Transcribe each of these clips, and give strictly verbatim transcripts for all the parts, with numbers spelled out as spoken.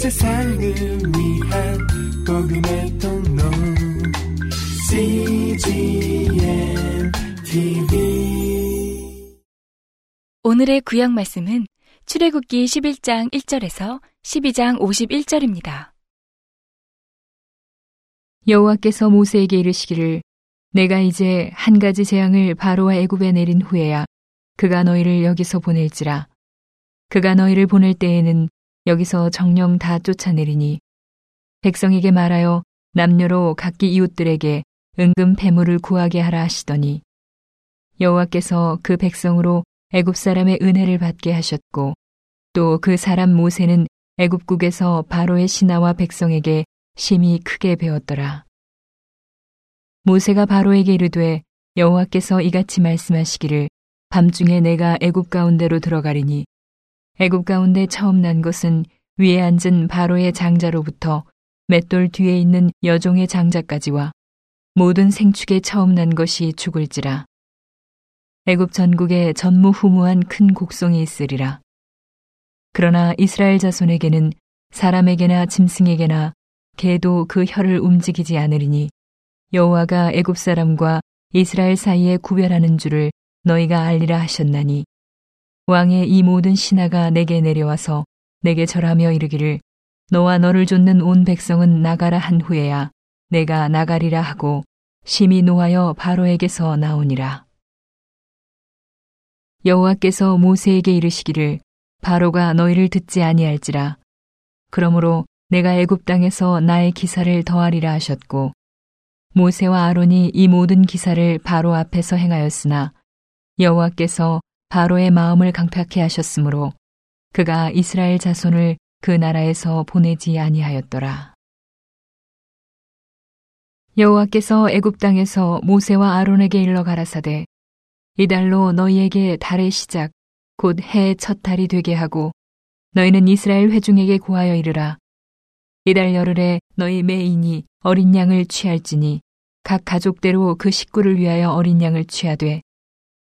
세상을 위한 복음의 통로 씨지엠 티비. 오늘의 구약 말씀은 출애굽기 십일 장 일 절에서 십이 장 오십일 절입니다. 여호와께서 모세에게 이르시기를 내가 이제 한 가지 재앙을 바로와 애굽에 내린 후에야 그가 너희를 여기서 보낼지라. 그가 너희를 보낼 때에는 여기서 정령 다 쫓아내리니 백성에게 말하여 남녀로 각기 이웃들에게 은금 배물을 구하게 하라 하시더니 여호와께서 그 백성으로 애굽 사람의 은혜를 받게 하셨고 또 그 사람 모세는 애굽국에서 바로의 신하와 백성에게 심히 크게 배웠더라. 모세가 바로에게 이르되 여호와께서 이같이 말씀하시기를 밤중에 내가 애굽 가운데로 들어가리니 애굽 가운데 처음 난 것은 위에 앉은 바로의 장자로부터 맷돌 뒤에 있는 여종의 장자까지와 모든 생축에 처음 난 것이 죽을지라. 애굽 전국에 전무후무한 큰 곡성이 있으리라. 그러나 이스라엘 자손에게는 사람에게나 짐승에게나 개도 그 혀를 움직이지 않으리니 여호와가 애굽 사람과 이스라엘 사이에 구별하는 줄을 너희가 알리라 하셨나니 왕의 이 모든 신하가 내게 내려와서 내게 절하며 이르기를 너와 너를 좇는 온 백성은 나가라 한 후에야 내가 나가리라 하고 심히 노하여 바로에게서 나오니라. 여호와께서 모세에게 이르시기를 바로가 너희를 듣지 아니할지라. 그러므로 내가 애굽 땅에서 나의 기사를 더하리라 하셨고 모세와 아론이 이 모든 기사를 바로 앞에서 행하였으나 여호와께서 바로의 마음을 강퍅케 하셨으므로 그가 이스라엘 자손을 그 나라에서 보내지 아니하였더라. 여호와께서 애굽 땅에서 모세와 아론에게 일러 가라사대 이달로 너희에게 달의 시작 곧 해의 첫 달이 되게 하고 너희는 이스라엘 회중에게 고하여 이르라. 이달 열흘에 너희 매인이 어린 양을 취할지니 각 가족대로 그 식구를 위하여 어린 양을 취하되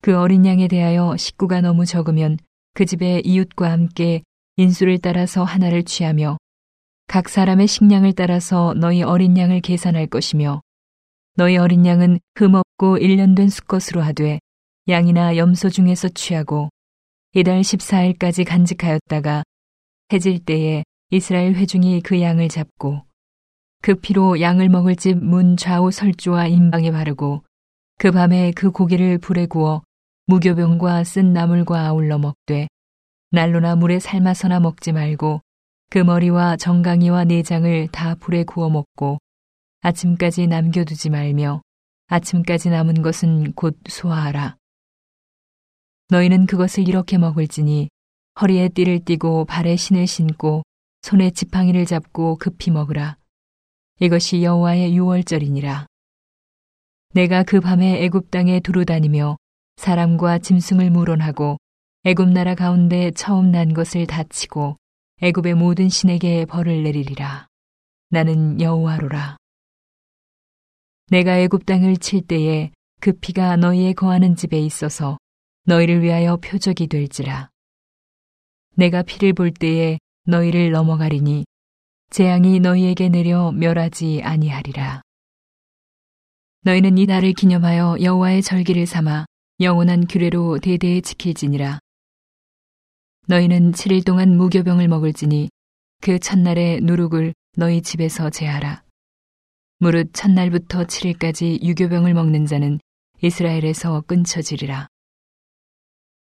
그 어린 양에 대하여 식구가 너무 적으면 그 집의 이웃과 함께 인수를 따라서 하나를 취하며 각 사람의 식량을 따라서 너희 어린 양을 계산할 것이며 너희 어린 양은 흠없고 일 년 된 수컷으로 하되 양이나 염소 중에서 취하고 이달 십사 일까지 간직하였다가 해질 때에 이스라엘 회중이 그 양을 잡고 그 피로 양을 먹을 집 문 좌우 설주와 임방에 바르고 그 밤에 그 고기를 불에 구워 무교병과 쓴 나물과 아울러 먹되 날로나 물에 삶아서나 먹지 말고 그 머리와 정강이와 내장을 다 불에 구워 먹고 아침까지 남겨두지 말며 아침까지 남은 것은 곧 소화하라. 너희는 그것을 이렇게 먹을지니 허리에 띠를 띠고 발에 신을 신고 손에 지팡이를 잡고 급히 먹으라. 이것이 여호와의 유월절이니라. 내가 그 밤에 애굽 땅에 두루 다니며 사람과 짐승을 물원하고 애굽 나라 가운데 처음 난 것을 다 치고 애굽의 모든 신에게 벌을 내리리라. 나는 여호와로라. 내가 애굽 땅을 칠 때에 그 피가 너희의 거하는 집에 있어서 너희를 위하여 표적이 될지라. 내가 피를 볼 때에 너희를 넘어가리니 재앙이 너희에게 내려 멸하지 아니하리라. 너희는 이 날을 기념하여 여호와의 절기를 삼아 영원한 규례로 대대에 지킬지니라. 너희는 칠 일 동안 무교병을 먹을지니 그 첫날에 누룩을 너희 집에서 제하라. 무릇 첫날부터 칠 일까지 유교병을 먹는 자는 이스라엘에서 끊쳐지리라.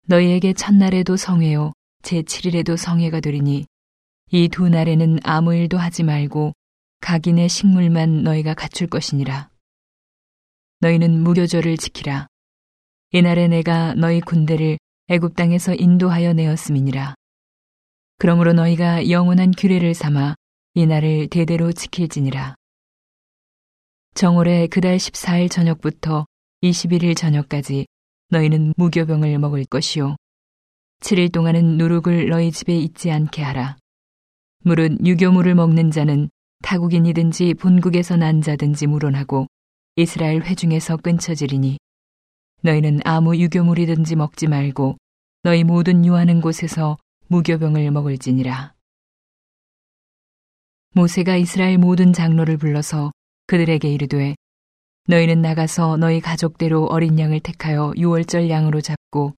너희에게 첫날에도 성회요 제칠 일에도 성회가 되리니 이 두 날에는 아무 일도 하지 말고 각인의 식물만 너희가 갖출 것이니라. 너희는 무교절을 지키라. 이날에 내가 너희 군대를 애굽 땅에서 인도하여 내었음이니라. 그러므로 너희가 영원한 규례를 삼아 이날을 대대로 지킬지니라. 정월의 그달 십사 일 저녁부터 이십일 일 저녁까지 너희는 무교병을 먹을 것이요 칠 일 동안은 누룩을 너희 집에 있지 않게 하라. 무릇 유교물을 먹는 자는 타국인이든지 본국에서 난 자든지 물론하고 이스라엘 회중에서 끊쳐지리니 너희는 아무 유교물이든지 먹지 말고 너희 모든 유하는 곳에서 무교병을 먹을지니라. 모세가 이스라엘 모든 장로를 불러서 그들에게 이르되 너희는 나가서 너희 가족대로 어린 양을 택하여 유월절 양으로 잡고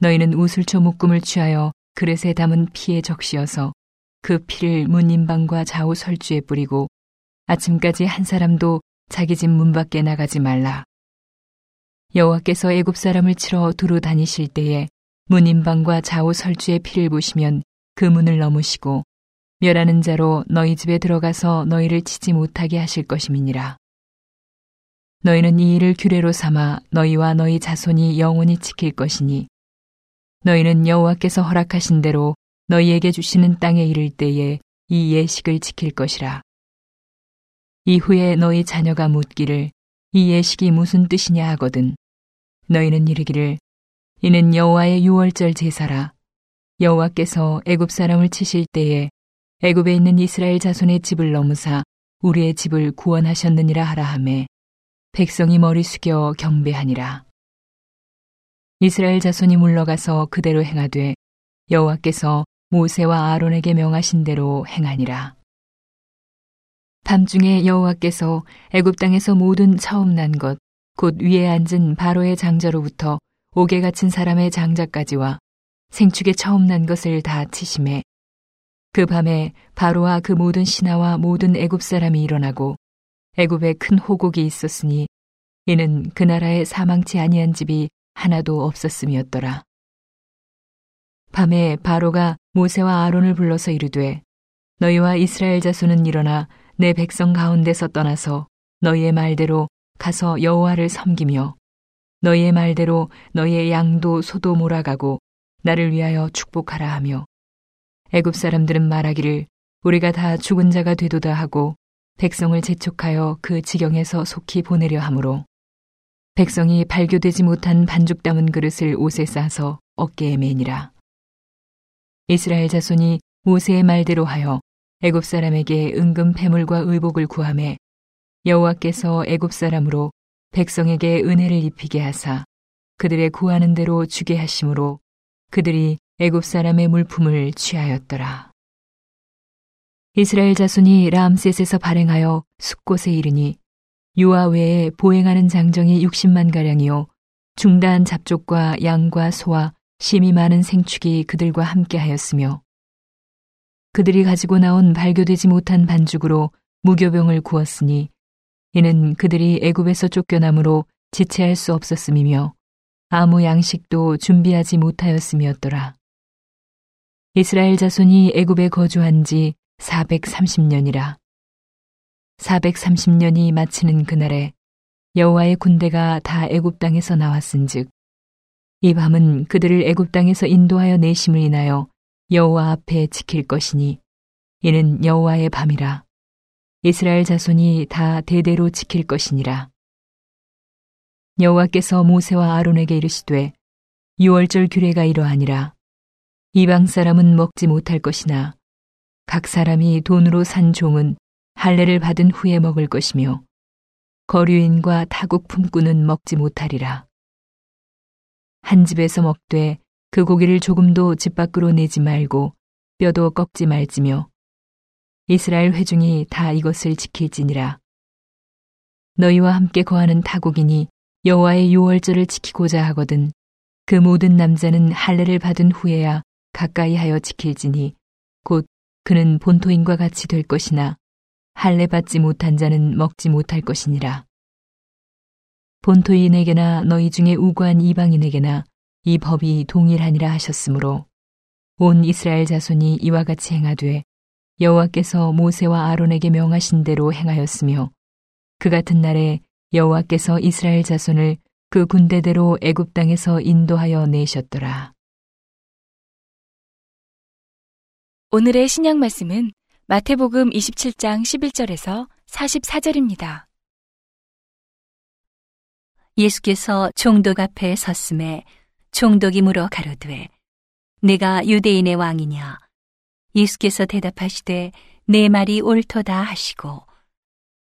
너희는 우슬초 묶음을 취하여 그릇에 담은 피에 적시어서 그 피를 문인방과 좌우 설주에 뿌리고 아침까지 한 사람도 자기 집 문 밖에 나가지 말라. 여호와께서 애굽 사람을 치러 두루 다니실 때에 문인방과 좌우 설주의 피를 보시면 그 문을 넘으시고 멸하는 자로 너희 집에 들어가서 너희를 치지 못하게 하실 것임이니라. 너희는 이 일을 규례로 삼아 너희와 너희 자손이 영원히 지킬 것이니 너희는 여호와께서 허락하신 대로 너희에게 주시는 땅에 이를 때에 이 예식을 지킬 것이라. 이후에 너희 자녀가 묻기를 이 예식이 무슨 뜻이냐 하거든 너희는 이르기를 이는 여호와의 유월절 제사라. 여호와께서 애굽 사람을 치실 때에 애굽에 있는 이스라엘 자손의 집을 넘으사 우리의 집을 구원하셨느니라 하라 하며 백성이 머리 숙여 경배하니라. 이스라엘 자손이 물러가서 그대로 행하되 여호와께서 모세와 아론에게 명하신 대로 행하니라. 밤중에 여호와께서 애굽 땅에서 모든 처음 난 것 곧 위에 앉은 바로의 장자로부터 옥에 갇힌 사람의 장자까지와 생축의 처음 난 것을 다 치심해 그 밤에 바로와 그 모든 신하와 모든 애굽 사람이 일어나고 애굽에 큰 호곡이 있었으니 이는 그 나라에 사망치 아니한 집이 하나도 없었음이었더라. 밤에 바로가 모세와 아론을 불러서 이르되 너희와 이스라엘 자손은 일어나 내 백성 가운데서 떠나서 너희의 말대로 가서 여호와를 섬기며 너희의 말대로 너희의 양도 소도 몰아가고 나를 위하여 축복하라 하며 애굽 사람들은 말하기를 우리가 다 죽은 자가 되도다 하고 백성을 재촉하여 그 지경에서 속히 보내려 하므로 백성이 발교되지 못한 반죽 담은 그릇을 옷에 싸서 어깨에 매니라. 이스라엘 자손이 모세의 말대로 하여 애굽 사람에게 은금 패물과 의복을 구하매 여호와께서 애굽 사람으로 백성에게 은혜를 입히게 하사 그들의 구하는 대로 주게 하심으로 그들이 애굽 사람의 물품을 취하였더라. 이스라엘 자손이 라암셋에서 발행하여 숫곳에 이르니 유아 외에 보행하는 장정이 육십만 가량이요 중다한 잡족과 양과 소와 심이 많은 생축이 그들과 함께 하였으며 그들이 가지고 나온 발교되지 못한 반죽으로 무교병을 구웠으니 이는 그들이 애굽에서 쫓겨남으로 지체할 수 없었음이며 아무 양식도 준비하지 못하였음이었더라. 이스라엘 자손이 애굽에 거주한 지 사백삼십 년이라. 사백삼십 년이 마치는 그날에 여호와의 군대가 다 애굽 땅에서 나왔은즉 이 밤은 그들을 애굽 땅에서 인도하여 내심을 인하여 여호와 앞에 지킬 것이니 이는 여호와의 밤이라. 이스라엘 자손이 다 대대로 지킬 것이니라. 여호와께서 모세와 아론에게 이르시되 유월절 규례가 이러하니라. 이방 사람은 먹지 못할 것이나 각 사람이 돈으로 산 종은 할례를 받은 후에 먹을 것이며 거류인과 타국 품꾼은 먹지 못하리라. 한 집에서 먹되 그 고기를 조금도 집 밖으로 내지 말고 뼈도 꺾지 말지며 이스라엘 회중이 다 이것을 지킬지니라. 너희와 함께 거하는 타국인이 여호와의 유월절을 지키고자 하거든 그 모든 남자는 할례를 받은 후에야 가까이 하여 지킬지니 곧 그는 본토인과 같이 될 것이나 할례 받지 못한 자는 먹지 못할 것이니라. 본토인에게나 너희 중에 우고한 이방인에게나 이 법이 동일하니라 하셨으므로 온 이스라엘 자손이 이와 같이 행하되 여호와께서 모세와 아론에게 명하신 대로 행하였으며 그 같은 날에 여호와께서 이스라엘 자손을 그 군대대로 애굽 땅에서 인도하여 내셨더라. 오늘의 신약 말씀은 마태복음 이십칠 장 십일 절에서 사십사 절입니다. 예수께서 총독 앞에 섰음에 총독이 물어 가로되 내가 유대인의 왕이냐? 예수께서 대답하시되 내 말이 옳도다 하시고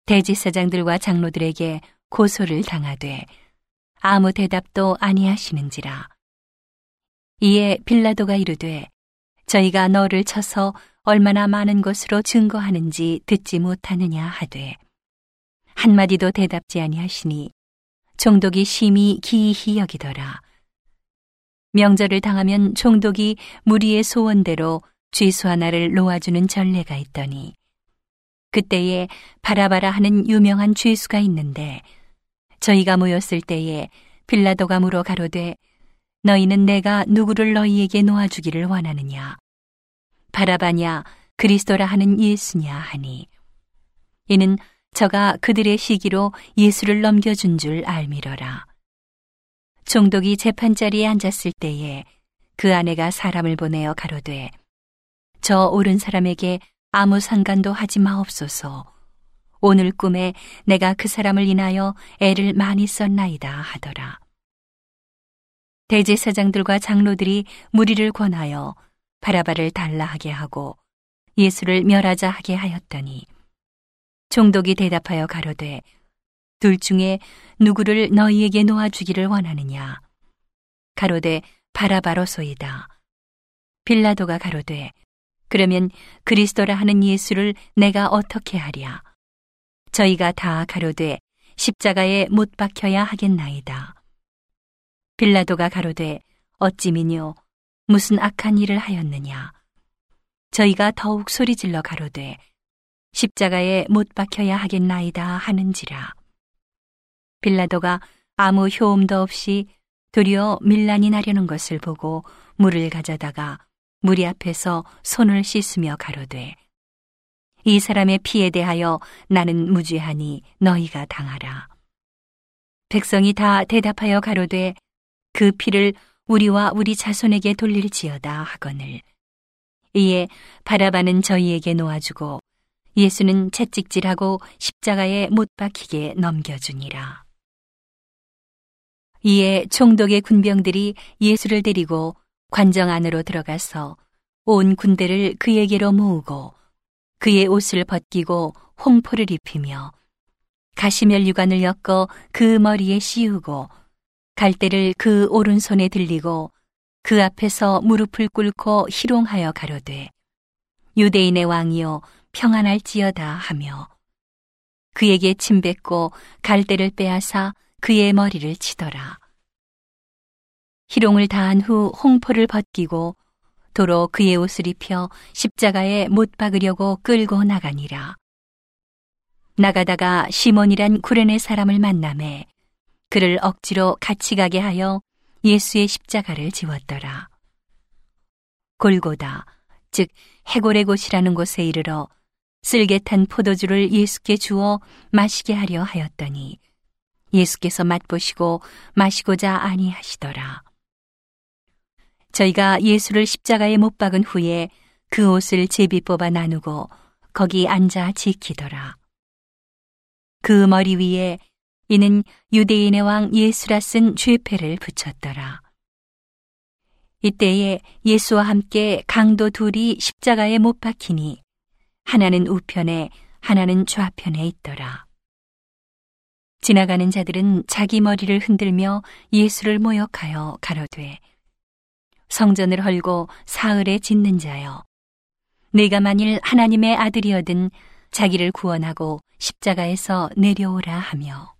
대제사장들과 장로들에게 고소를 당하되 아무 대답도 아니하시는지라. 이에 빌라도가 이르되 저희가 너를 쳐서 얼마나 많은 것으로 증거하는지 듣지 못하느냐 하되 한마디도 대답지 아니하시니 총독이 심히 기이히 여기더라. 명절을 당하면 총독이 무리의 소원대로 죄수 하나를 놓아주는 전례가 있더니 그때에 바라바라 하는 유명한 죄수가 있는데 저희가 모였을 때에 빌라도가 물어 가로되 너희는 내가 누구를 너희에게 놓아주기를 원하느냐? 바라바냐 그리스도라 하는 예수냐 하니 이는 저가 그들의 시기로 예수를 넘겨준 줄 알미러라. 총독이 재판자리에 앉았을 때에 그 아내가 사람을 보내어 가로되 저 옳은 사람에게 아무 상관도 하지 마옵소서. 오늘 꿈에 내가 그 사람을 인하여 애를 많이 썼나이다 하더라. 대제사장들과 장로들이 무리를 권하여 바라바를 달라하게 하고 예수를 멸하자 하게 하였더니 총독이 대답하여 가로되 둘 중에 누구를 너희에게 놓아주기를 원하느냐? 가로되 바라바로소이다. 빌라도가 가로되 그러면 그리스도라 하는 예수를 내가 어떻게 하랴? 저희가 다 가로되 십자가에 못 박혀야 하겠나이다. 빌라도가 가로되 어찌미뇨 무슨 악한 일을 하였느냐? 저희가 더욱 소리질러 가로되 십자가에 못 박혀야 하겠나이다 하는지라. 빌라도가 아무 효험도 없이 도리어 밀란이 나려는 것을 보고 물을 가져다가 무리 앞에서 손을 씻으며 가로되 이 사람의 피에 대하여 나는 무죄하니 너희가 당하라. 백성이 다 대답하여 가로되 그 피를 우리와 우리 자손에게 돌릴지어다 하거늘 이에 바라바는 저희에게 놓아주고 예수는 채찍질하고 십자가에 못 박히게 넘겨주니라. 이에 총독의 군병들이 예수를 데리고 관정 안으로 들어가서 온 군대를 그에게로 모으고 그의 옷을 벗기고 홍포를 입히며 가시멸 유관을 엮어 그 머리에 씌우고 갈대를 그 오른손에 들리고 그 앞에서 무릎을 꿇고 희롱하여 가로되 유대인의 왕이요 평안할지어다 하며 그에게 침뱉고 갈대를 빼앗아 그의 머리를 치더라. 희롱을 다한 후 홍포를 벗기고 도로 그의 옷을 입혀 십자가에 못 박으려고 끌고 나가니라. 나가다가 시몬이란 구레네 사람을 만나매 그를 억지로 같이 가게 하여 예수의 십자가를 지웠더라. 골고다 즉 해골의 곳이라는 곳에 이르러 쓸개탄 포도주를 예수께 주어 마시게 하려 하였더니 예수께서 맛보시고 마시고자 아니하시더라. 저희가 예수를 십자가에 못 박은 후에 그 옷을 제비 뽑아 나누고 거기 앉아 지키더라. 그 머리 위에 이는 유대인의 왕 예수라 쓴 죄패를 붙였더라. 이때에 예수와 함께 강도 둘이 십자가에 못 박히니 하나는 우편에 하나는 좌편에 있더라. 지나가는 자들은 자기 머리를 흔들며 예수를 모욕하여 가로되 성전을 헐고 사흘에 짓는 자여 네가 만일 하나님의 아들이어든 자기를 구원하고 십자가에서 내려오라 하며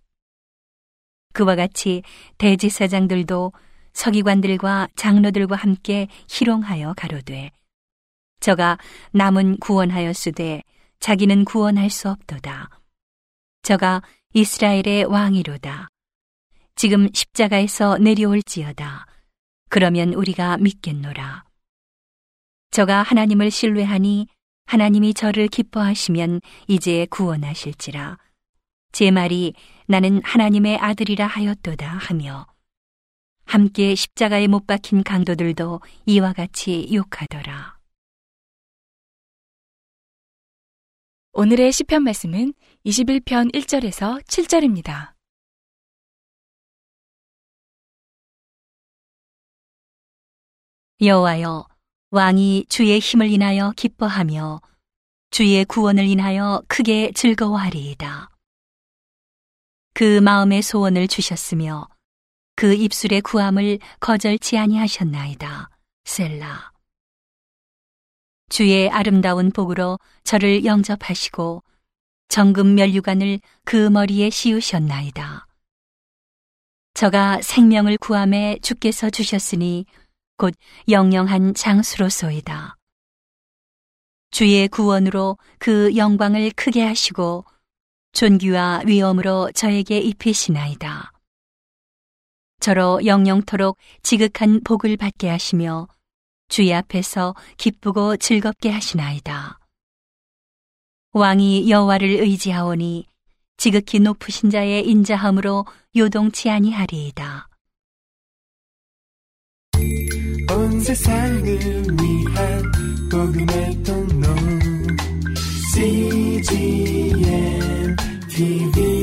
그와 같이 대제사장들도 서기관들과 장로들과 함께 희롱하여 가로되 저가 남은 구원하였으되 자기는 구원할 수 없도다. 저가 이스라엘의 왕이로다. 지금 십자가에서 내려올지어다. 그러면 우리가 믿겠노라. 저가 하나님을 신뢰하니 하나님이 저를 기뻐하시면 이제 구원하실지라. 제 말이 나는 하나님의 아들이라 하였도다 하며 함께 십자가에 못 박힌 강도들도 이와 같이 욕하더라. 오늘의 시편 말씀은 이십일 편 일 절에서 칠 절입니다. 여호와여, 왕이 주의 힘을 인하여 기뻐하며 주의 구원을 인하여 크게 즐거워하리이다. 그 마음의 소원을 주셨으며 그 입술의 구함을 거절치 아니하셨나이다. 셀라. 주의 아름다운 복으로 저를 영접하시고 정금 면류관을 그 머리에 씌우셨나이다. 저가 생명을 구함에 주께서 주셨으니 곧 영영한 장수로소이다. 주의 구원으로 그 영광을 크게 하시고 존귀와 위엄으로 저에게 입히시나이다. 저로 영영토록 지극한 복을 받게 하시며 주의 앞에서 기쁘고 즐겁게 하시나이다. 왕이 여호와를 의지하오니 지극히 높으신 자의 인자함으로 요동치 아니하리이다. 온 세상을 위한 복음의 통로 씨지엠 티비